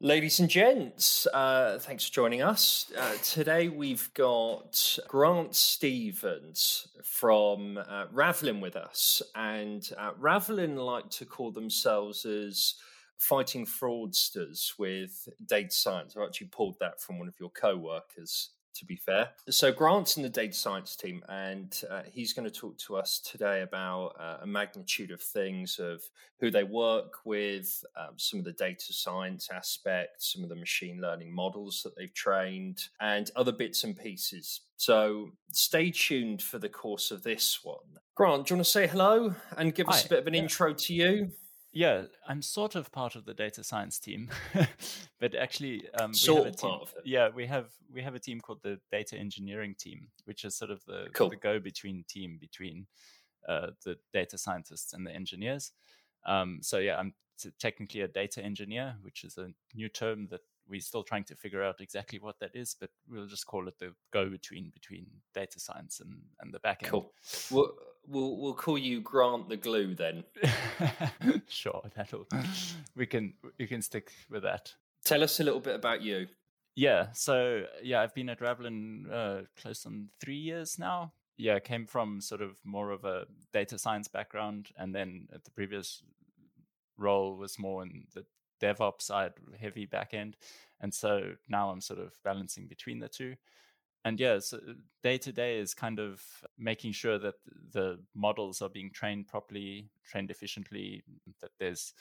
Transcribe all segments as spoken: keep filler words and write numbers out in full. Ladies and gents, uh, thanks for joining us. Uh, today we've got Grant Stevens from uh, Ravelin with us. And uh, Ravelin like to call themselves as fighting fraudsters with data science. I actually pulled that from one of your co-workers, to be fair. So Grant's in the data science team, and uh, he's going to talk to us today about uh, a magnitude of things, of who they work with, um, some of the data science aspects, some of the machine learning models that they've trained, and other bits and pieces. So stay tuned for the course of this one. Grant, do you want to say hello and give Hi. us a bit of an yeah. intro to you? Yeah, I'm sort of part of the data science team, but actually, um, we sort have a team, of it. yeah, we have we have a team called the data engineering team, which is sort of the, cool. the go-between team between uh, the data scientists and the engineers. Um, so yeah, I'm t- technically a data engineer, which is a new term that we're still trying to figure out exactly what that is, but we'll just call it the go-between between data science and, and the back end. Cool. Well, We'll we'll call you Grant the Glue then. Sure, that'll we can we can stick with that. Tell us a little bit about you. Yeah, so yeah, I've been at Ravelin uh, close on three years now. Yeah, I came from sort of more of a data science background, and then at the previous role was more in the DevOps side, heavy back end, and so now I'm sort of balancing between the two. And yeah, so day to day is kind of making sure that the models are being trained properly, trained efficiently, that there's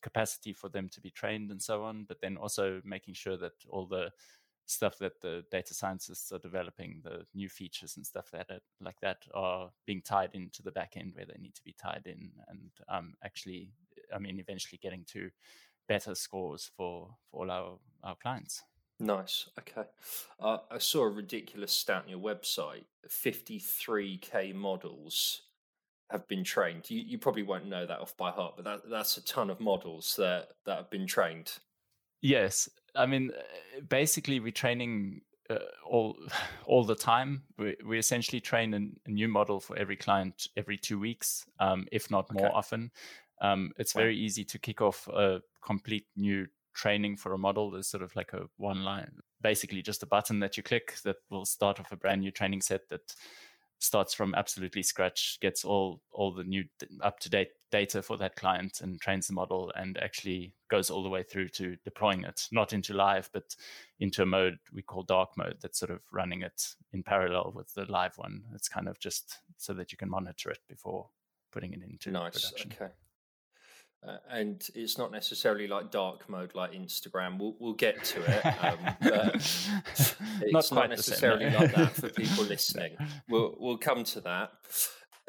capacity for them to be trained and so on. But then also making sure that all the stuff that the data scientists are developing, the new features and stuff that are, like that are being tied into the back end where they need to be tied in. And um, actually, I mean, eventually getting to better scores for, for all our, our clients. Nice. Okay. Uh, I saw a ridiculous stat on your website. fifty-three K models have been trained. You, you probably won't know that off by heart, but that, that's a ton of models that, that have been trained. Yes. I mean, basically, we're training uh, all all the time. We, we essentially train a, a new model for every client every two weeks, um, if not more okay. often. Um, it's very easy to kick off a complete new training for a model. Is sort of like a one line, basically just a button that you click that will start off a brand new training set that starts from absolutely scratch, gets all all the new up-to-date data for that client and trains the model and actually goes all the way through to deploying it, not into live, but into a mode we call dark mode, that's sort of running it in parallel with the live one. It's kind of just so that you can monitor it before putting it into nice. production. Okay. Uh, and it's not necessarily like dark mode, like Instagram. We'll we'll get to it. Um, but it's not, not necessarily like that for people listening. We'll we'll come to that.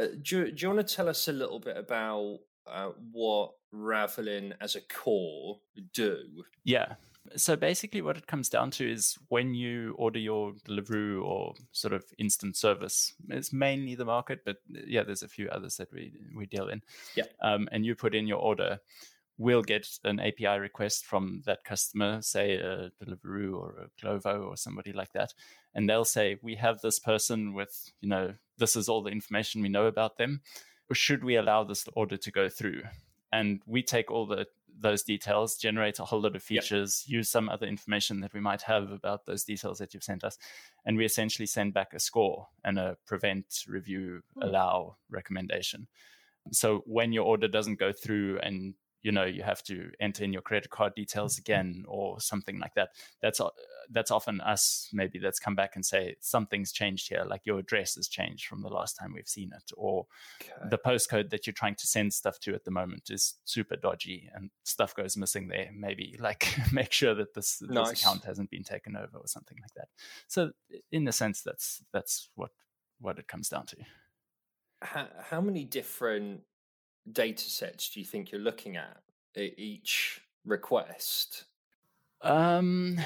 Uh, do, do you want to tell us a little bit about uh, what Ravelin as a core do? Yeah. So basically, what it comes down to is when you order your Deliveroo or sort of instant service, it's mainly the market, but yeah, there's a few others that we, we deal in. Yeah. Um, and you put in your order, we'll get an A P I request from that customer, say a Deliveroo or a Glovo or somebody like that. And they'll say, we have this person with, you know, this is all the information we know about them. Or should we allow this order to go through? And we take all the those details, generate a whole lot of features, yep. use some other information that we might have about those details that you've sent us. And we essentially send back a score and a prevent, review, mm. allow recommendation. So when your order doesn't go through and, you know, you have to enter in your credit card details mm-hmm. again or something like that, that's that's often us maybe that's come back and say something's changed here, like your address has changed from the last time we've seen it, or okay. the postcode that you're trying to send stuff to at the moment is super dodgy and stuff goes missing there. Maybe like make sure that this, nice. this account hasn't been taken over or something like that. So in a sense, that's that's what, what it comes down to. How, how many different data sets do you think you're looking at each request? Um,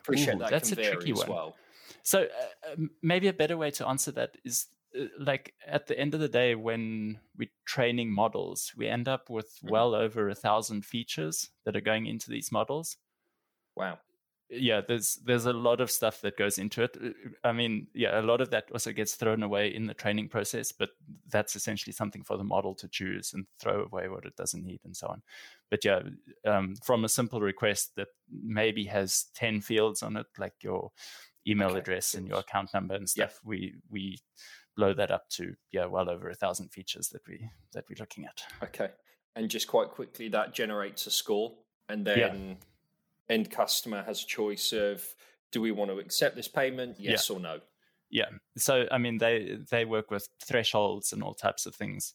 Appreciate ooh, that that's can a vary tricky as one. Well. So uh, maybe a better way to answer that is uh, like at the end of the day, when we're training models, we end up with well over a thousand features that are going into these models. Wow. yeah, there's there's a lot of stuff that goes into it. I mean, yeah, a lot of that also gets thrown away in the training process, but that's essentially something for the model to choose and throw away what it doesn't need and so on. But yeah, um, from a simple request that maybe has ten fields on it, like your email okay. address and your account number and stuff, yeah. we we blow that up to yeah, well over a thousand features that we that we're looking at. Okay, and just quite quickly, that generates a score, and then. Yeah. End customer has a choice of, do we want to accept this payment? Yes yeah. or no? Yeah. So, I mean, they, they work with thresholds and all types of things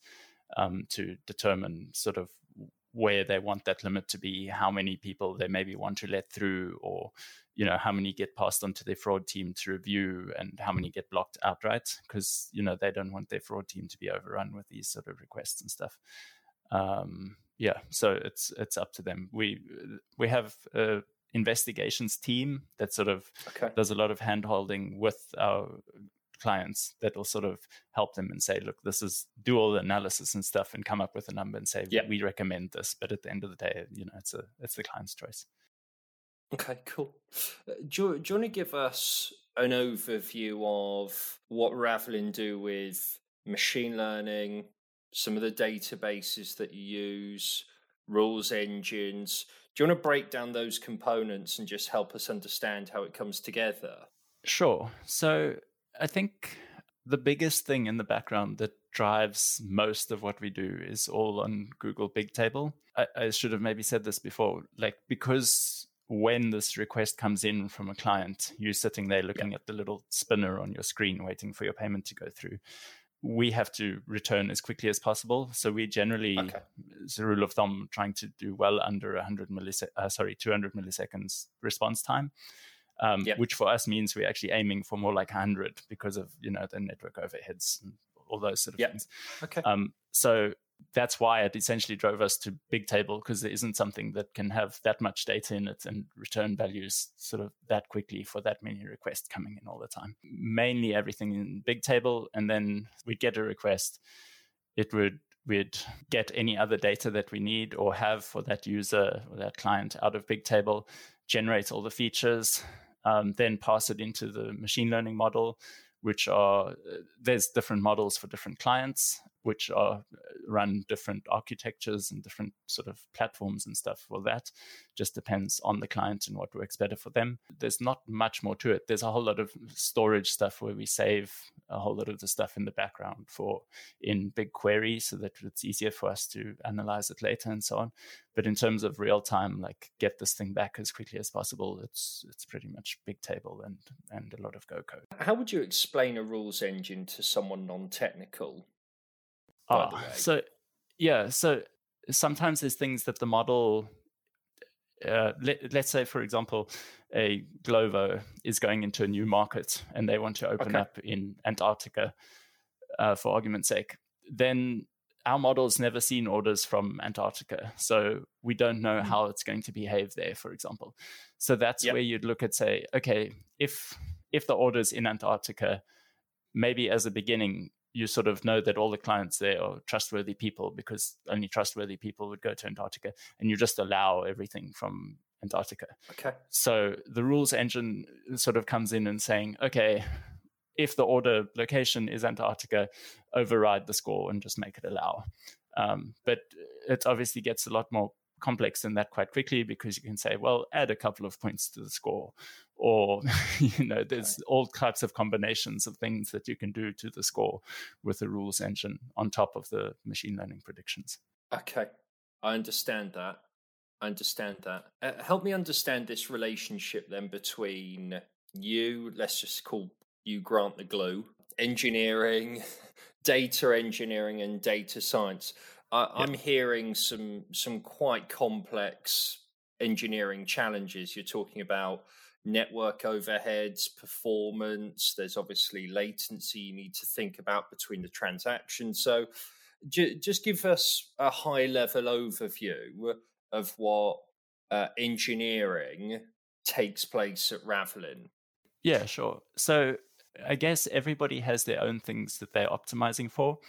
um, to determine sort of where they want that limit to be, how many people they maybe want to let through, or, you know, how many get passed on to their fraud team to review and how many get blocked outright, because, you know, they don't want their fraud team to be overrun with these sort of requests and stuff. Um Yeah, so it's it's up to them. We we have an investigations team that sort of okay. does a lot of hand-holding with our clients that will sort of help them and say, look, this is, do all the analysis and stuff and come up with a number and say, yeah. we recommend this. But at the end of the day, you know, it's a it's the client's choice. Okay, cool. Uh, do, do you want to give us an overview of what Ravelin do with machine learning, some of the databases that you use, rules engines? Do you want to break down those components and just help us understand how it comes together? Sure. So I think the biggest thing in the background that drives most of what we do is all on Google Bigtable. I, I should have maybe said this before, like, because when this request comes in from a client, you're sitting there looking yeah. at the little spinner on your screen, waiting for your payment to go through. We have to return as quickly as possible. So we generally, okay. as a rule of thumb, trying to do well under one hundred millise- uh, sorry, two hundred milliseconds response time, um, yep. which for us means we're actually aiming for more like one hundred because of, you know, the network overheads and all those sort of yep. things. Okay. Um, so that's why it essentially drove us to Bigtable, because there isn't something that can have that much data in it and return values sort of that quickly for that many requests coming in all the time. Mainly everything in Bigtable, and then we'd get a request. It would we'd get any other data that we need or have for that user or that client out of Bigtable, generate all the features, um, then pass it into the machine learning model, which are, there's different models for different clients, which are run different architectures and different sort of platforms and stuff for that. Just depends on the client and what works better for them. There's not much more to it. There's a whole lot of storage stuff where we save a whole lot of the stuff in the background for in BigQuery so that it's easier for us to analyze it later and so on. But in terms of real time, like get this thing back as quickly as possible, it's it's pretty much Bigtable and, and a lot of Go code. How would you explain Explain a rules engine to someone non-technical? Ah, so yeah, so sometimes there's things that the model, uh, let, let's say, for example, a Glovo is going into a new market and they want to open okay. up in Antarctica, uh, for argument's sake. Then our model's never seen orders from Antarctica, so we don't know mm-hmm. how it's going to behave there, for example. So that's yep. where you'd look at, say, okay, if If the order's in Antarctica, maybe as a beginning, you sort of know that all the clients there are trustworthy people, because only trustworthy people would go to Antarctica, and you just allow everything from Antarctica. Okay. So the rules engine sort of comes in and saying, okay, if the order location is Antarctica, override the score and just make it allow. Um, but it obviously gets a lot more complex than that quite quickly, because you can say, well, add a couple of points to the score, or, you know, there's right. all types of combinations of things that you can do to the score with the rules engine on top of the machine learning predictions. Okay. I understand that. I understand that. Uh, help me understand this relationship then between you, let's just call you Grant the glue, engineering, data engineering and data science. I'm yep. hearing some some quite complex engineering challenges. You're talking about network overheads, performance. There's obviously latency you need to think about between the transactions. So ju- just give us a high-level overview of what uh, engineering takes place at Ravelin. Yeah, sure. So I guess everybody has their own things that they're optimizing for.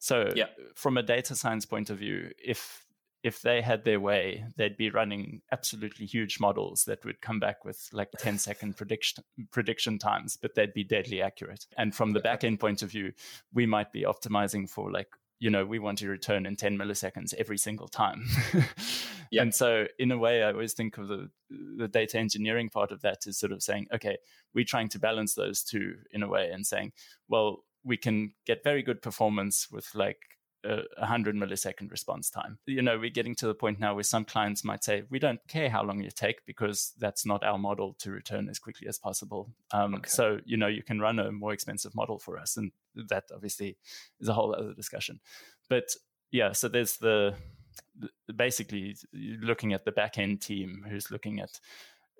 So yeah. from a data science point of view, if if they had their way, they'd be running absolutely huge models that would come back with like ten second prediction prediction times, but they'd be deadly accurate. And from the back end point of view, we might be optimizing for like, you know, we want to return in ten milliseconds every single time. Yeah. And so in a way, I always think of the, the data engineering part of that is sort of saying, okay, we're trying to balance those two in a way and saying, well, we can get very good performance with like a one hundred millisecond response time. You know, we're getting to the point now where some clients might say, we don't care how long you take because that's not our model to return as quickly as possible. Um, okay. So, you know, you can run a more expensive model for us. And that obviously is a whole other discussion. But yeah, so there's the... basically looking at the back-end team who's looking at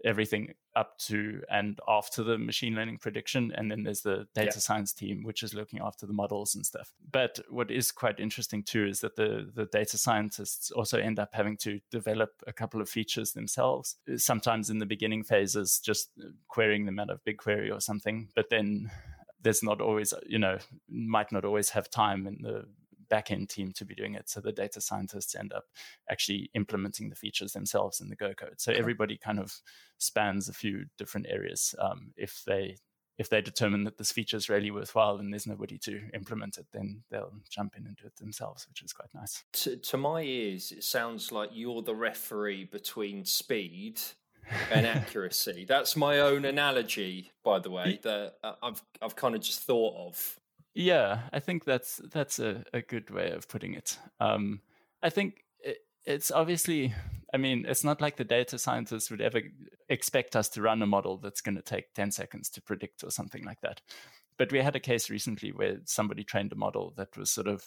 everything up to and after the machine learning prediction. And then there's the data yeah. science team, which is looking after the models and stuff. But what is quite interesting too is that the, the data scientists also end up having to develop a couple of features themselves, sometimes in the beginning phases, just querying them out of BigQuery or something. But then there's not always, you know, might not always have time in the back-end team to be doing it. So the data scientists end up actually implementing the features themselves in the Go code. So everybody kind of spans a few different areas. Um, if they if they determine that this feature is really worthwhile and there's nobody to implement it, then they'll jump in and do it themselves, which is quite nice. To, to my ears, it sounds like you're the referee between speed and accuracy. That's my own analogy, by the way, that I've I've kind of just thought of. Yeah, I think that's that's a, a good way of putting it. Um, I think it, it's obviously, I mean, it's not like the data scientists would ever expect us to run a model that's going to take ten seconds to predict or something like that. But we had a case recently where somebody trained a model that was sort of,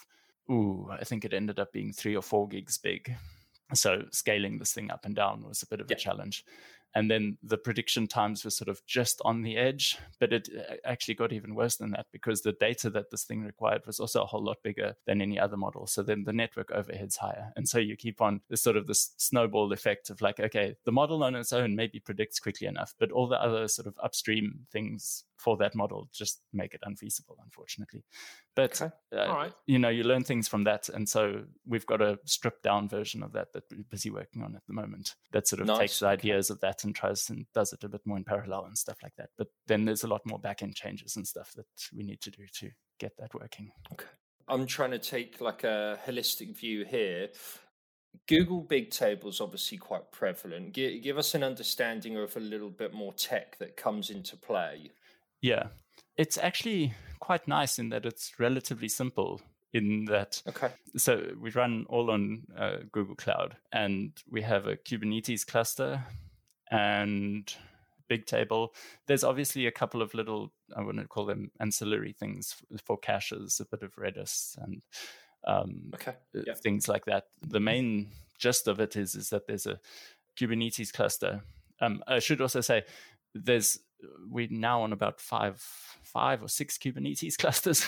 ooh, I think it ended up being three or four gigs big. So scaling this thing up and down was a bit of yeah. a challenge. And then the prediction times were sort of just on the edge, but it actually got even worse than that because the data that this thing required was also a whole lot bigger than any other model. So then the network overhead's higher. And so you keep on this sort of this snowball effect of like, okay, the model on its own maybe predicts quickly enough, but all the other sort of upstream things for that model just make it unfeasible, unfortunately. But, okay. uh, all right. you know, you learn things from that. And so we've got a stripped down version of that that we're busy working on at the moment that sort of nice. takes the ideas okay. of that and tries and does it a bit more in parallel and stuff like that. But then there's a lot more back-end changes and stuff that we need to do to get that working. Okay. I'm trying to take like a holistic view here. Google Bigtable is obviously quite prevalent. G- give us an understanding of a little bit more tech that comes into play. Yeah, it's actually quite nice in that it's relatively simple in that. Okay. So we run all on uh, Google Cloud and we have a Kubernetes cluster and Bigtable. There's obviously a couple of little, I wouldn't call them ancillary things for caches, a bit of Redis and um, okay. yeah. things like that. The main gist of it is, is that there's a Kubernetes cluster. Um, I should also say there's we're now on about five, five or six Kubernetes clusters,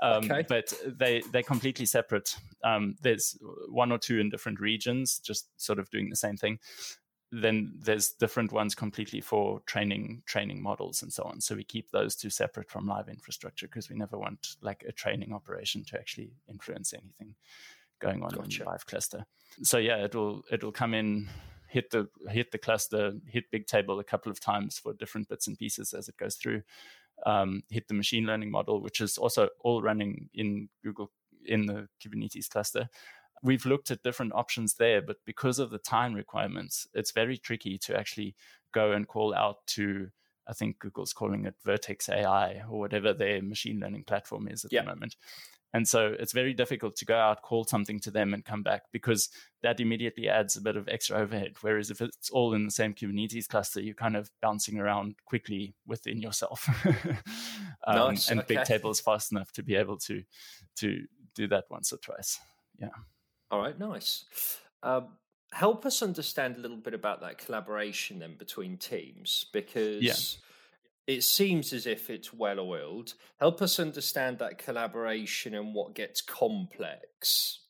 um, okay. but they, they're completely separate. Um, there's one or two in different regions, just sort of doing the same thing. Then there's different ones completely for training, training models and so on. So we keep those two separate from live infrastructure because we never want like a training operation to actually influence anything going on gotcha. in the live cluster. So yeah, it'll, it'll come in, hit the, hit the cluster, hit Bigtable a couple of times for different bits and pieces as it goes through, um, hit the machine learning model, which is also all running in Google, in the Kubernetes cluster. We've looked at different options there, but because of the time requirements, it's very tricky to actually go and call out to, I think Google's calling it Vertex A I or whatever their machine learning platform is at yeah. the moment. And so it's very difficult to go out, call something to them and come back because that immediately adds a bit of extra overhead. Whereas if it's all in the same Kubernetes cluster, you're kind of bouncing around quickly within yourself. um, nice. And okay. Bigtable is fast enough to be able to, to do that once or twice. Yeah. All right, nice. Um, help us understand a little bit about that collaboration then between teams, because yeah. it seems as if it's well-oiled. Help us understand that collaboration and what gets complex.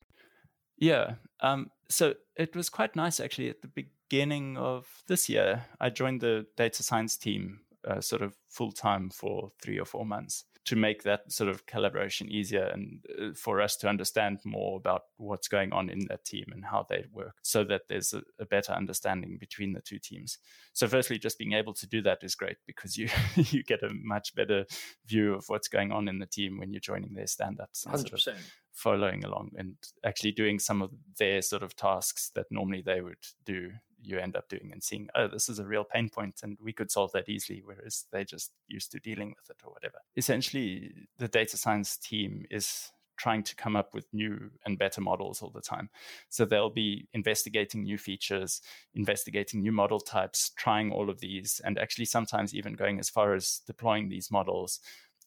Yeah. Um, so it was quite nice, actually, at the beginning of this year, I joined the data science team uh, sort of full-time for three or four months. to make that sort of collaboration easier and uh, for us to understand more about what's going on in that team and how they work, so that there's a, a better understanding between the two teams. So firstly, just being able to do that is great, because you you get a much better view of what's going on in the team when you're joining their stand-ups. one hundred percent. Sort of following along and actually doing some of their sort of tasks that normally they would do, you end up doing and seeing, oh, this is a real pain point and we could solve that easily, whereas they're just used to dealing with it or whatever. Essentially, the data science team is trying to come up with new and better models all the time. So they'll be investigating new features, investigating new model types, trying all of these, and actually sometimes even going as far as deploying these models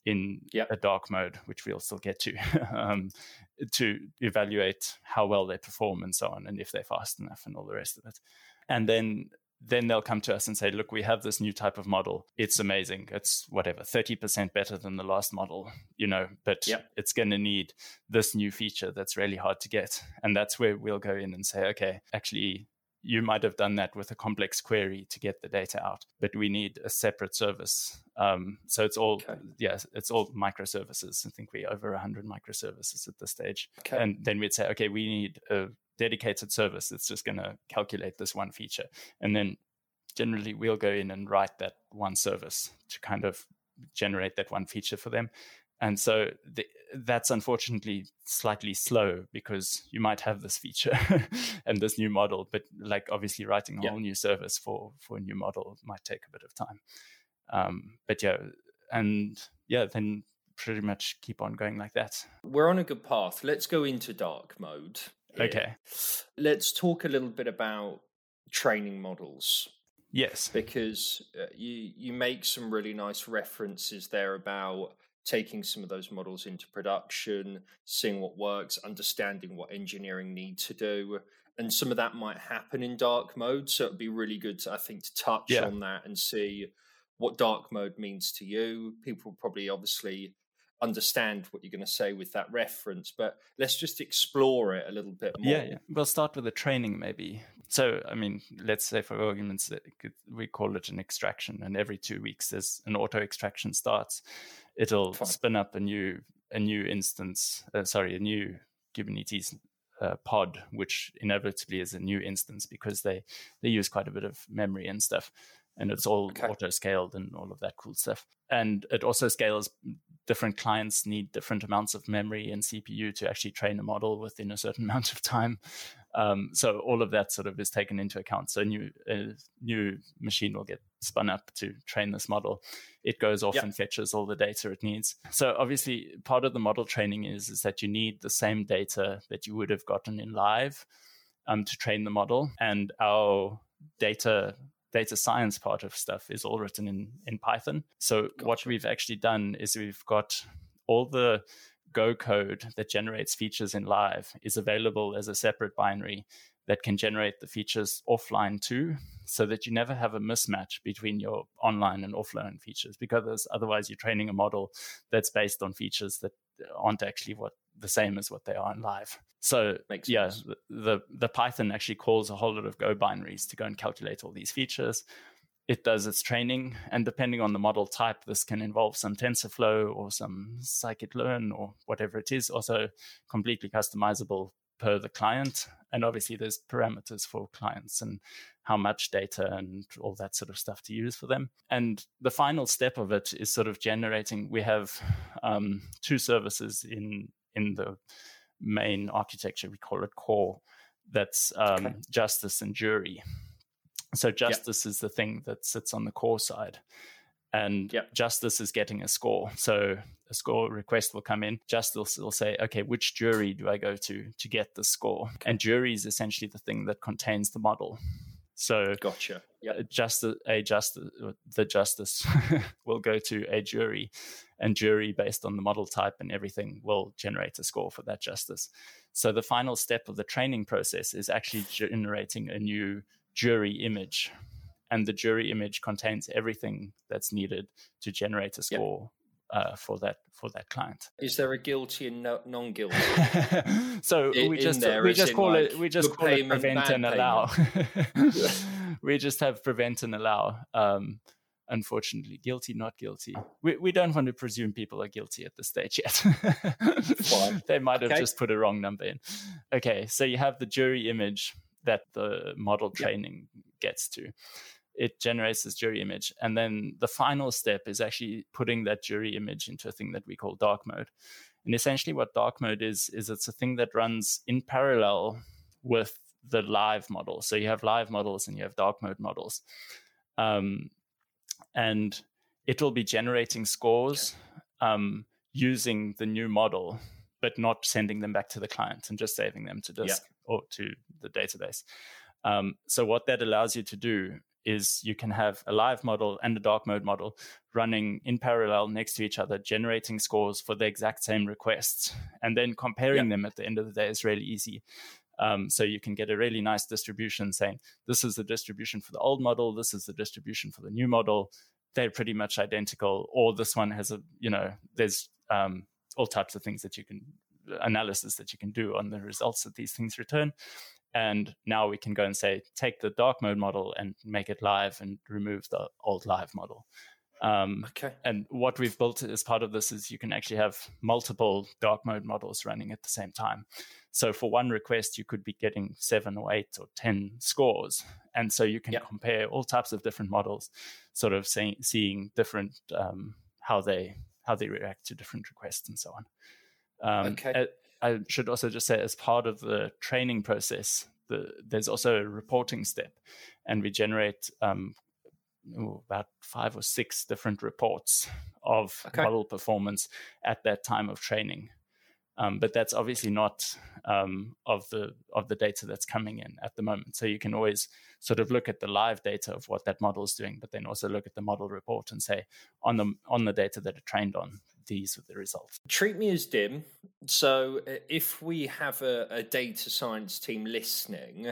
in yep. a dark mode, which we'll still get to, um, to evaluate how well they perform and so on, and if they're fast enough and all the rest of it. And then then they'll come to us and say, look, we have this new type of model. It's amazing. It's whatever, thirty percent better than the last model, you know, but yep. it's going to need this new feature that's really hard to get. And that's where we'll go in and say, okay, actually, you might have done that with a complex query to get the data out, but we need a separate service. Um, so it's all, okay. yes, yeah, it's all microservices. I think we over one hundred microservices at this stage. Okay. And then we'd say, okay, we need a dedicated service that's just going to calculate this one feature. And then generally we'll go in and write that one service to kind of generate that one feature for them. And so the, that's unfortunately slightly slow, because you might have this feature and this new model, but like obviously writing a yeah. whole new service for, for a new model might take a bit of time. Um, but yeah, and yeah, then pretty much keep on going like that. We're on a good path. Let's go into dark mode here. Okay. Let's talk a little bit about training models. Yes. Because uh, you you make some really nice references there about taking some of those models into production, seeing what works, understanding what engineering needs to do. And some of that might happen in dark mode. So it'd be really good, to, I think, to touch yeah. on that and see what dark mode means to you. People probably obviously understand what you're going to say with that reference, but let's just explore it a little bit more. Yeah, yeah. We'll start with the training maybe. So, I mean, let's say for arguments that we call it an extraction, and every two weeks there's an auto extraction starts. It'll Fine. spin up a new a new instance, uh, sorry, a new Kubernetes uh, pod, which inevitably is a new instance because they, they use quite a bit of memory and stuff. And it's all okay. auto-scaled and all of that cool stuff. And it also scales. Different clients need different amounts of memory and C P U to actually train a model within a certain amount of time. Um, so all of that sort of is taken into account. So a new, a new machine will get spun up to train this model. It goes off yep. and fetches all the data it needs. So obviously part of the model training is, is that you need the same data that you would have gotten in live um, to train the model. And our data... data science part of stuff is all written in, in Python. So gotcha. What we've actually done is we've got all the Go code that generates features in live is available as a separate binary that can generate the features offline too, so that you never have a mismatch between your online and offline features, because otherwise you're training a model that's based on features that aren't actually what the same as what they are in live. So Makes yeah, sense. the the Python actually calls a whole lot of Go binaries to go and calculate all these features. It does its training, and depending on the model type, this can involve some TensorFlow or some scikit-learn or whatever it is, also completely customizable per the client. And obviously there's parameters for clients and how much data and all that sort of stuff to use for them. And the final step of it is sort of generating. We have um, two services in in the main architecture. We call it core. That's um, okay. Justice and Jury. So Justice yep. is the thing that sits on the core side. And yep. Justice is getting a score. So a score request will come in. Justice will say, okay, which jury do I go to to get the score? Okay. And jury is essentially the thing that contains the model. So gotcha. Yep. Just a, a justice, the justice will go to a jury, and jury based on the model type and everything will generate a score for that justice. So the final step of the training process is actually generating a new jury image. And the jury image contains everything that's needed to generate a score yep. uh, for that for that client. Is there a guilty and no, non-guilty? so in, we just there, we just call like it we just call it prevent and allow. We just have prevent and allow. Um, unfortunately. Guilty, not guilty. We we don't want to presume people are guilty at this stage yet. They might have okay. just put a wrong number in. Okay, so you have the jury image that the model training yep. gets to. It generates this jury image. And then the final step is actually putting that jury image into a thing that we call dark mode. And essentially what dark mode is, is it's a thing that runs in parallel with the live model. So you have live models and you have dark mode models. Um, and it'll be generating scores um, using the new model, but not sending them back to the client and just saving them to disk yeah. or to the database. Um, so what that allows you to do is you can have a live model and a dark mode model running in parallel next to each other, generating scores for the exact same requests, and then comparing yeah. them at the end of the day is really easy. Um, so you can get a really nice distribution saying, this is the distribution for the old model, this is the distribution for the new model. They're pretty much identical, or this one has a, you know, there's um, all types of things that you can, analysis that you can do on the results that these things return. And now we can go and say, take the dark mode model and make it live and remove the old live model. Um, okay. And what we've built as part of this is you can actually have multiple dark mode models running at the same time. So for one request, you could be getting seven or eight or ten scores. And so you can yep. compare all types of different models, sort of say, seeing different um, how they how they react to different requests and so on. Um, okay. At, I should also just say, as part of the training process, the, there's also a reporting step, and we generate um, about five or six different reports of okay. model performance at that time of training. Um, but that's obviously not um, of the of the data that's coming in at the moment. So you can always sort of look at the live data of what that model is doing, but then also look at the model report and say, on the on the data that it trained on, these were the results. Treat me as dim. So if we have a, a data science team listening,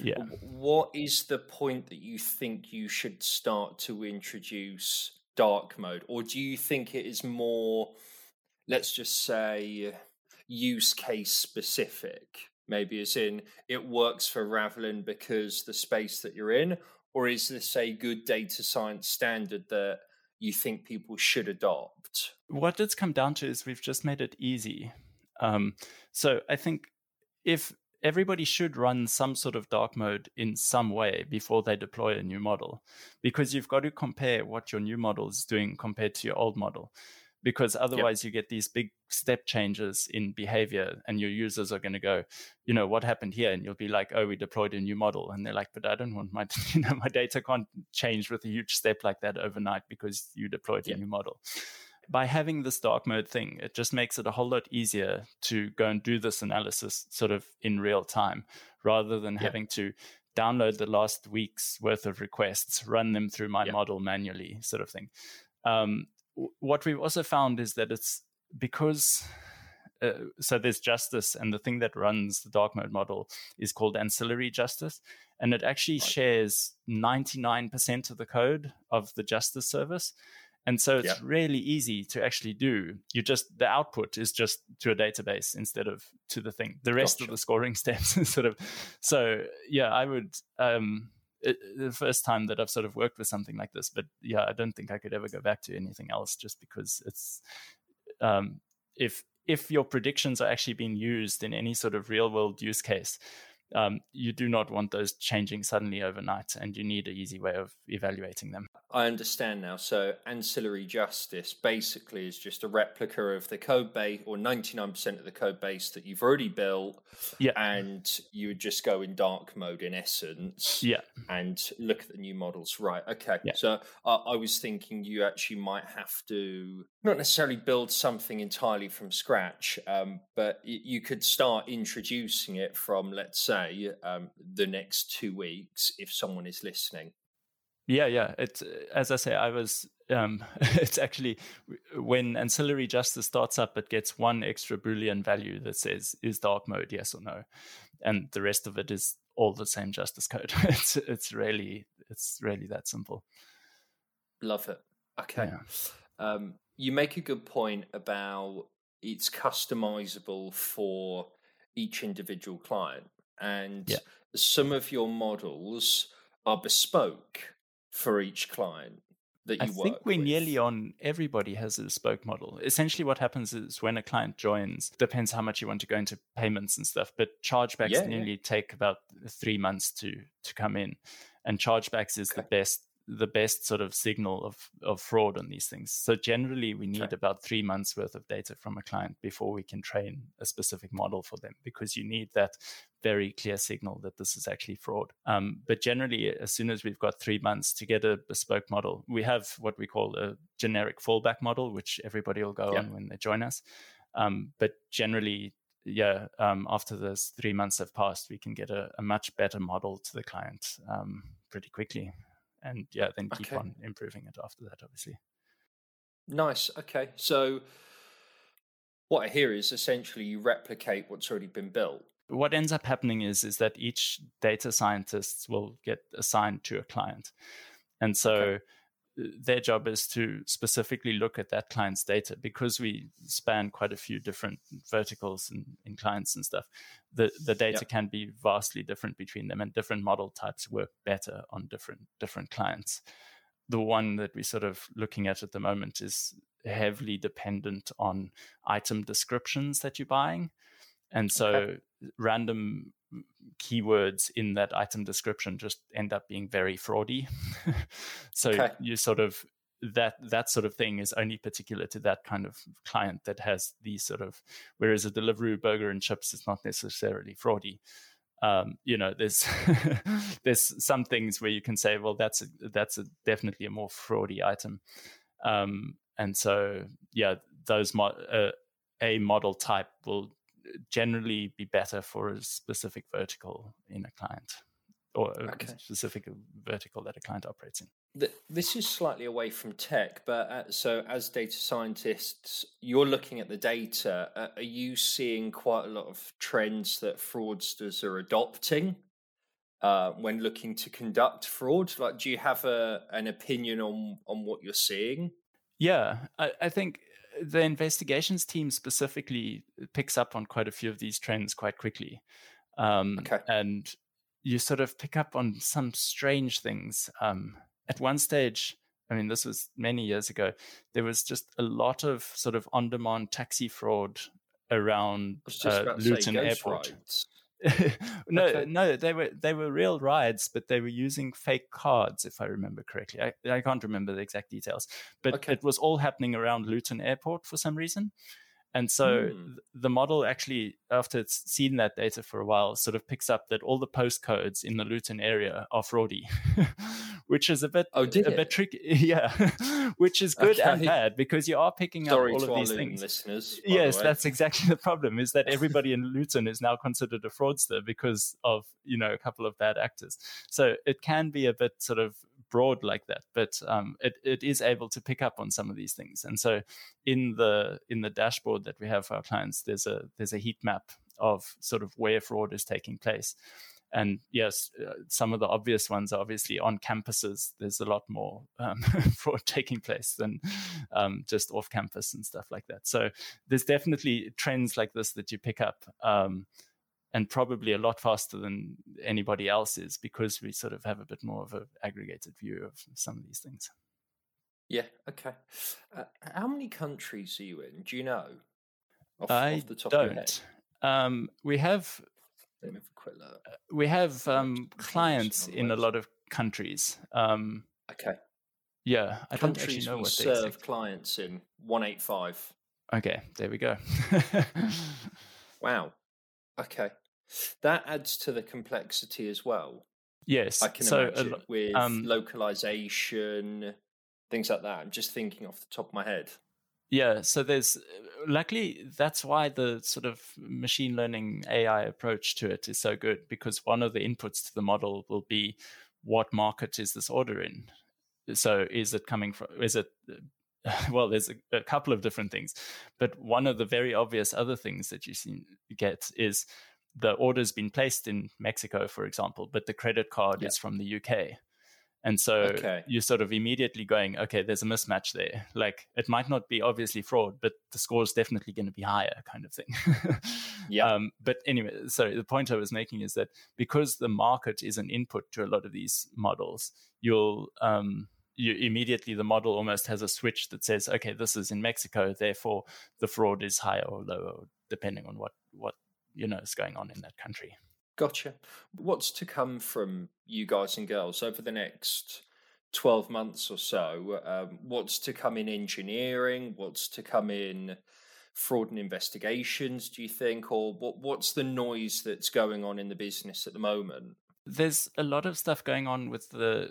yeah. what is the point that you think you should start to introduce dark mode? Or do you think it is more, let's just say, use case specific? Maybe as in it works for Ravelin because the space that you're in, or is this a good data science standard that you think people should adopt? What it's come down to is we've just made it easy. Um, so I think if everybody should run some sort of dark mode in some way before they deploy a new model, because you've got to compare what your new model is doing compared to your old model, because otherwise yep. you get these big step changes in behavior and your users are going to go, you know, what happened here? And you'll be like, oh, we deployed a new model. And they're like, but I don't want my, you know, my data can't change with a huge step like that overnight because you deployed yeah. a new model. By having this dark mode thing, it just makes it a whole lot easier to go and do this analysis sort of in real time, rather than yeah. having to download the last week's worth of requests, run them through my yeah. model manually sort of thing. Um, what we've also found is that it's because uh, so there's justice, and the thing that runs the dark mode model is called Ancillary Justice, and it actually right. shares ninety-nine percent of the code of the justice service, and so it's yeah. really easy to actually do. You just, the output is just to a database instead of to the thing. The rest gotcha. Of the scoring steps is sort of so yeah I would um It, the first time that I've sort of worked with something like this, but yeah, I don't think I could ever go back to anything else, just because it's um, if if your predictions are actually being used in any sort of real world use case, um, you do not want those changing suddenly overnight, and you need an easy way of evaluating them. I understand now. So Ancillary Justice basically is just a replica of the code base, or ninety-nine percent of the code base that you've already built. Yeah. And you would just go in dark mode in essence. Yeah. And look at the new models. Right. Okay. Yeah. So uh, I was thinking you actually might have to not necessarily build something entirely from scratch, um, but you could start introducing it from, let's say, um, the next two weeks if someone is listening. Yeah, yeah. It's, as I say, I was, um, it's actually when Ancillary Justice starts up, it gets one extra Boolean value that says, is dark mode yes or no? And the rest of it is all the same justice code. it's it's really, it's really that simple. Love it. Okay. Yeah. Um, you make a good point about it's customizable for each individual client. And yeah. some of your models are bespoke for each client. that you I work I think we're with. Nearly on everybody has a bespoke model. Essentially what happens is when a client joins, depends how much you want to go into payments and stuff, but chargebacks yeah, nearly yeah. take about three months to to come in. And chargebacks is okay. the best the best sort of signal of, of fraud on these things. So generally we need okay. about three months worth of data from a client before we can train a specific model for them, because you need that very clear signal that this is actually fraud. Um, but generally, as soon as we've got three months to get a bespoke model, we have what we call a generic fallback model, which everybody will go yep. on when they join us. Um, but generally, yeah, um, after those three months have passed, we can get a, a much better model to the client um, pretty quickly. And yeah, then keep okay. on improving it after that, obviously. Nice. Okay. So what I hear is essentially you replicate what's already been built. What ends up happening is, is that each data scientist will get assigned to a client. And so okay. their job is to specifically look at that client's data, because we span quite a few different verticals in, in clients and stuff. The the data yep. can be vastly different between them, and different model types work better on different different clients. The one that we're sort of looking at at the moment is heavily dependent on item descriptions that you're buying. And so okay. random keywords in that item description just end up being very fraudy. So okay. you sort of that that sort of thing is only particular to that kind of client that has these sort of, whereas a Deliveroo burger and chips is not necessarily fraudy. Um, you know, there's there's some things where you can say, well, that's a, that's a, definitely a more fraudy item. Um, and so yeah, those mo- uh, a model type will generally be better for a specific vertical in a client, or okay. a specific vertical that a client operates in. This is slightly away from tech, but uh, so as data scientists, you're looking at the data. Uh, are you seeing quite a lot of trends that fraudsters are adopting uh, when looking to conduct fraud? Like, do you have a, an opinion on, on what you're seeing? Yeah, I, I think the investigations team specifically picks up on quite a few of these trends quite quickly. Um, okay. And you sort of pick up on some strange things. Um, at one stage, I mean, this was many years ago, there was just a lot of sort of on-demand taxi fraud around uh, Luton Airport. no, okay. no, they were they were real rides, but they were using fake cards, if I remember correctly. I, I can't remember the exact details, but okay. it was all happening around Luton Airport for some reason. And so mm. th- the model actually, after it's seen that data for a while, sort of picks up that all the postcodes in the Luton area are fraudy, which is a bit oh, did a it? bit tricky. Yeah, which is good okay. and bad, because you are picking Sorry up all of these Luton things. Listeners, yes, the that's exactly the problem, is that everybody in Luton is now considered a fraudster because of, you know, a couple of bad actors. So it can be a bit sort of broad like that, but um, it, it is able to pick up on some of these things. And so in the in the dashboard that we have for our clients, there's a there's a heat map of sort of where fraud is taking place. And yes, uh, some of the obvious ones are obviously on campuses. There's a lot more um, fraud taking place than um, just off campus and stuff like that. So there's definitely trends like this that you pick up. Um, And probably a lot faster than anybody else is, because we sort of have a bit more of an aggregated view of some of these things. Yeah. Okay. Uh, how many countries are you in? Do you know? Off, I off the top don't. Of your head? Um, we have. Let me have a quick look. We have um, clients in a lot of countries. Um, okay. Yeah, I countries don't actually know what they serve exact. Clients in one eighty-five. Okay, there we go. Wow. Okay. That adds to the complexity as well. Yes. I can so imagine lo- with um, localization, things like that. I'm just thinking off the top of my head. Yeah. So there's, luckily, that's why the sort of machine learning A I approach to it is so good, because one of the inputs to the model will be, what market is this order in? So is it coming from, is it, well, there's a, a couple of different things, but one of the very obvious other things that you see, get is the order's been placed in Mexico, for example, but the credit card yeah. is from the U K. And so okay. you're sort of immediately going, okay, there's a mismatch there. Like, it might not be obviously fraud, but the score's definitely going to be higher, kind of thing. yeah. Um, but anyway, so the point I was making is that because the market is an input to a lot of these models, you'll... Um, you immediately the model almost has a switch that says, okay, this is in Mexico, therefore the fraud is higher or lower, depending on what, what you know is going on in that country. Gotcha. What's to come from you guys and girls over the next twelve months or so? Um, what's to come in engineering? What's to come in fraud and investigations, do you think? Or what, what's the noise that's going on in the business at the moment? There's a lot of stuff going on with the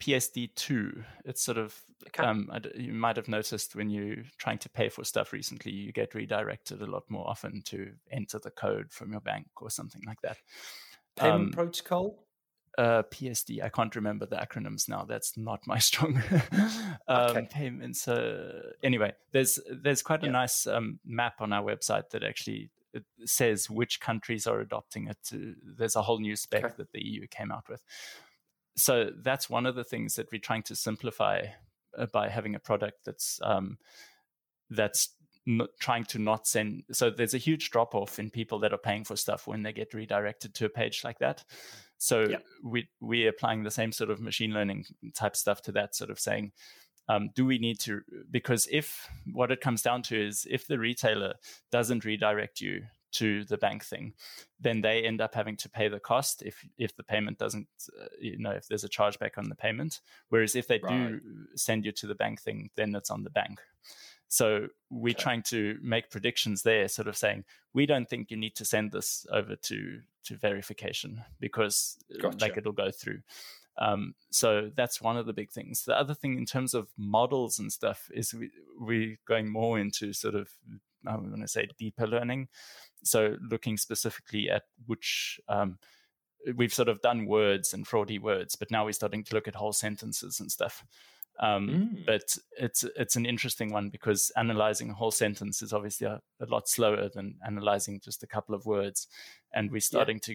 P S D two. It's sort of, okay. um, you might have noticed when you're trying to pay for stuff recently, you get redirected a lot more often to enter the code from your bank or something like that. Payment um, protocol? Uh, P S D, I can't remember the acronyms now. That's not my strong um, okay. payment. So anyway, there's, there's quite a yeah. nice um, map on our website that actually it says which countries are adopting it. To, there's a whole new spec okay. that the E U came out with. So that's one of the things that we're trying to simplify uh, by having a product that's um, that's not trying to not send. So there's a huge drop-off in people that are paying for stuff when they get redirected to a page like that. So yeah. we, we're applying the same sort of machine learning type stuff to that, sort of saying, Um, do we need to, because if what it comes down to is if the retailer doesn't redirect you to the bank thing, then they end up having to pay the cost if if the payment doesn't, uh, you know, if there's a chargeback on the payment. Whereas if they right. do send you to the bank thing, then it's on the bank. So we're okay. trying to make predictions there, sort of saying, we don't think you need to send this over to, to verification because gotcha. like it'll go through. Um, so that's one of the big things. The other thing in terms of models and stuff is we, we're going more into sort of, I want to say deeper learning. So looking specifically at which, um, we've sort of done words and fraudy words, but now we're starting to look at whole sentences and stuff. Um, mm. But it's it's an interesting one because analyzing a whole sentence is obviously a, a lot slower than analyzing just a couple of words. And we're starting yeah.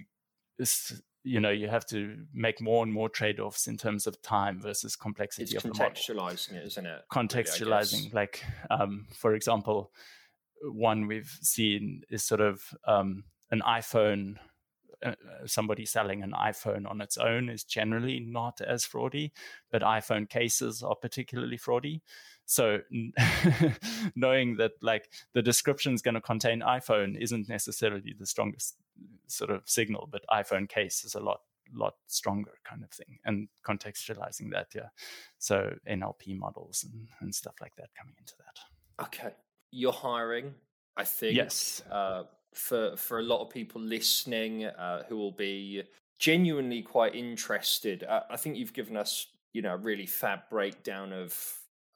to... you know, you have to make more and more trade-offs in terms of time versus complexity of the model. It's contextualizing it, isn't it? Contextualizing, like, um, for example, one we've seen is sort of um, an iPhone, uh, somebody selling an iPhone on its own is generally not as fraudy, but iPhone cases are particularly fraudy. So knowing that, like, the description is going to contain iPhone isn't necessarily the strongest sort of signal, but iPhone case is a lot, lot stronger kind of thing, and contextualizing that, yeah. So N L P models and, and stuff like that coming into that. Okay. You're hiring, I think. Yes. Uh, for, for a lot of people listening uh, who will be genuinely quite interested, I, I think you've given us, you know, a really fab breakdown of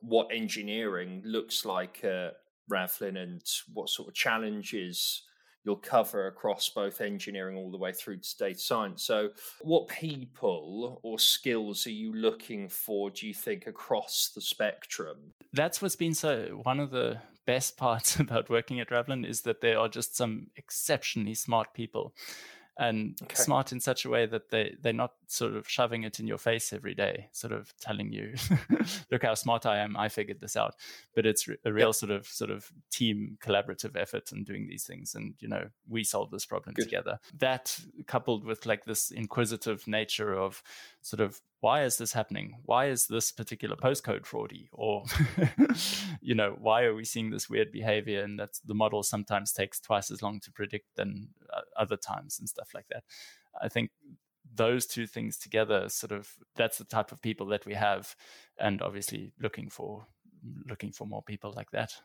what engineering looks like at Ravelin and what sort of challenges you'll cover across both engineering all the way through to data science. So what people or skills are you looking for, do you think, across the spectrum? That's what's been so one of the best parts about working at Ravelin is that there are just some exceptionally smart people, and okay. smart in such a way that they, they're not sort of shoving it in your face every day, sort of telling you, look how smart I am, I figured this out. But it's a real yep. sort of sort of team collaborative effort and doing these things. And, you know, we solve this problem Good. together. That coupled with like this inquisitive nature of sort of, why is this happening? Why is this particular postcode fraudy? Or, you know, why are we seeing this weird behavior? And that's the model sometimes takes twice as long to predict than uh, other times and stuff like that. I think those two things together, sort of, that's the type of people that we have, and obviously looking for looking for more people like that.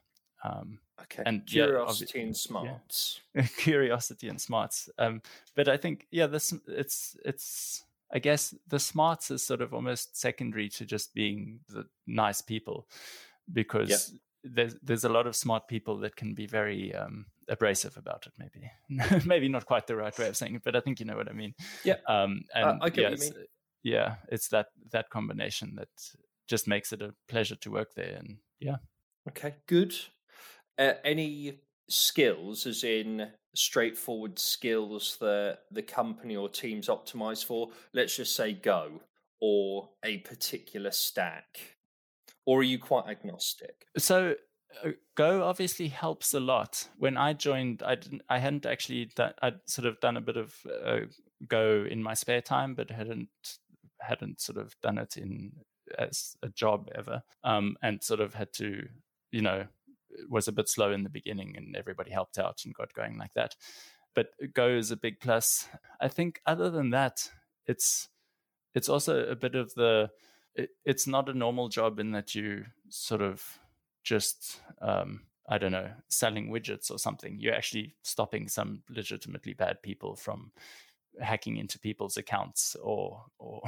Um, okay. And curiosity yeah, and smarts. Yeah. Curiosity and smarts. Um, but I think, yeah, this it's it's. I guess the smarts is sort of almost secondary to just being the nice people, because yep. there's, there's a lot of smart people that can be very um, abrasive about it, maybe. Maybe not quite the right way of saying it, but I think you know what I mean. Yeah, um, and uh, I get yeah, what you mean. It's, yeah, it's that, that combination that just makes it a pleasure to work there. And yeah. Okay, good. Uh, any skills, as in straightforward skills that the company or teams optimize for, let's just say Go or a particular stack? Or are you quite agnostic? So uh, Go obviously helps a lot. When I joined, I didn't, I hadn't actually done, I'd sort of done a bit of uh, Go in my spare time, but hadn't hadn't sort of done it in as a job ever, um, and sort of had to, you know, was a bit slow in the beginning, and everybody helped out and got going like that. But Go is a big plus. I think other than that, it's it's also a bit of the, it, it's not a normal job in that you sort of just, um, I don't know, selling widgets or something. You're actually stopping some legitimately bad people from hacking into people's accounts or or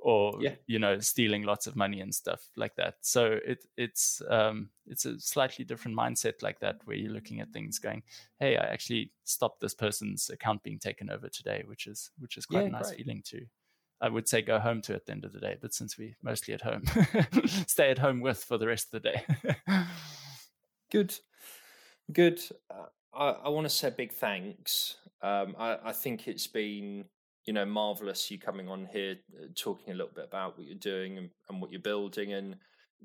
or yeah. you know, stealing lots of money and stuff like that. So it it's um it's a slightly different mindset like that, where you're looking at things going, hey, I actually stopped this person's account being taken over today, which is which is quite yeah, a nice great. feeling too. I would say go home to at the end of the day, but since we're mostly at home, stay at home with for the rest of the day. Good. Good. Uh, I, I want to say big thanks. Um, I, I think it's been, you know, marvelous you coming on here, uh, talking a little bit about what you're doing and, and what you're building, and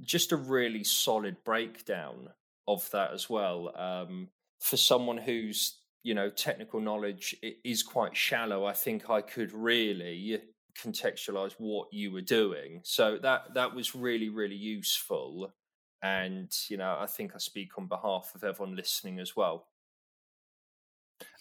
just a really solid breakdown of that as well. Um, for someone whose, you know, technical knowledge is quite shallow, I think I could really contextualize what you were doing. So that that was really, really useful. And, you know, I think I speak on behalf of everyone listening as well.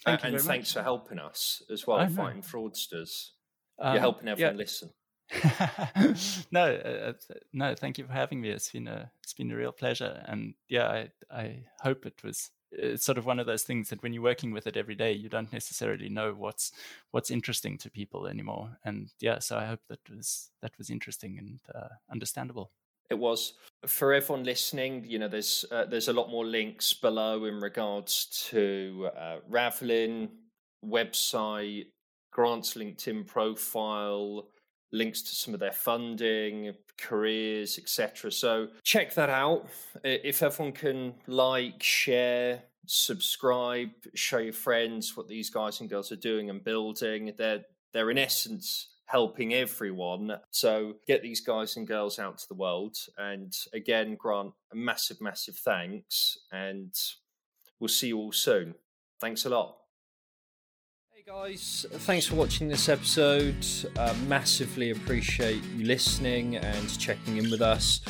Thank and thanks much. for helping us as well, fighting fraudsters. Um, You're helping everyone yeah. listen. no, uh, no, thank you for having me. It's been a, it's been a real pleasure. And yeah, I, I hope it was. It's sort of one of those things that when you're working with it every day, you don't necessarily know what's what's interesting to people anymore. And yeah, so I hope that was that was interesting and uh, understandable. It was. For everyone listening, you know, there's uh, there's a lot more links below in regards to uh, Ravelin, website, Grant's LinkedIn profile, links to some of their funding, careers, et cetera. So check that out. If everyone can like, share, subscribe, show your friends what these guys and girls are doing and building. They're they're in essence helping everyone. So get these guys and girls out to the world. And again, Grant, a massive, massive thanks. And we'll see you all soon. Thanks a lot. Hey guys, thanks for watching this episode. Uh, massively appreciate you listening and checking in with us.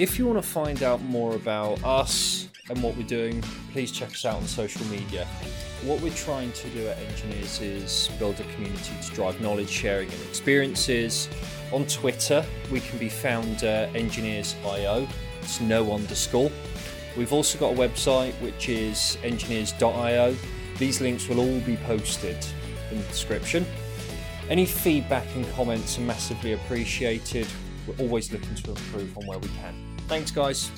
If you want to find out more about us and what we're doing, please check us out on social media. What we're trying to do at Enginears is build a community to drive knowledge sharing and experiences. On Twitter, we can be found at engineers dot io. It's no underscore. We've also got a website, which is engineers dot io. These links will all be posted in the description. Any feedback and comments are massively appreciated. We're always looking to improve on where we can. Thanks, guys.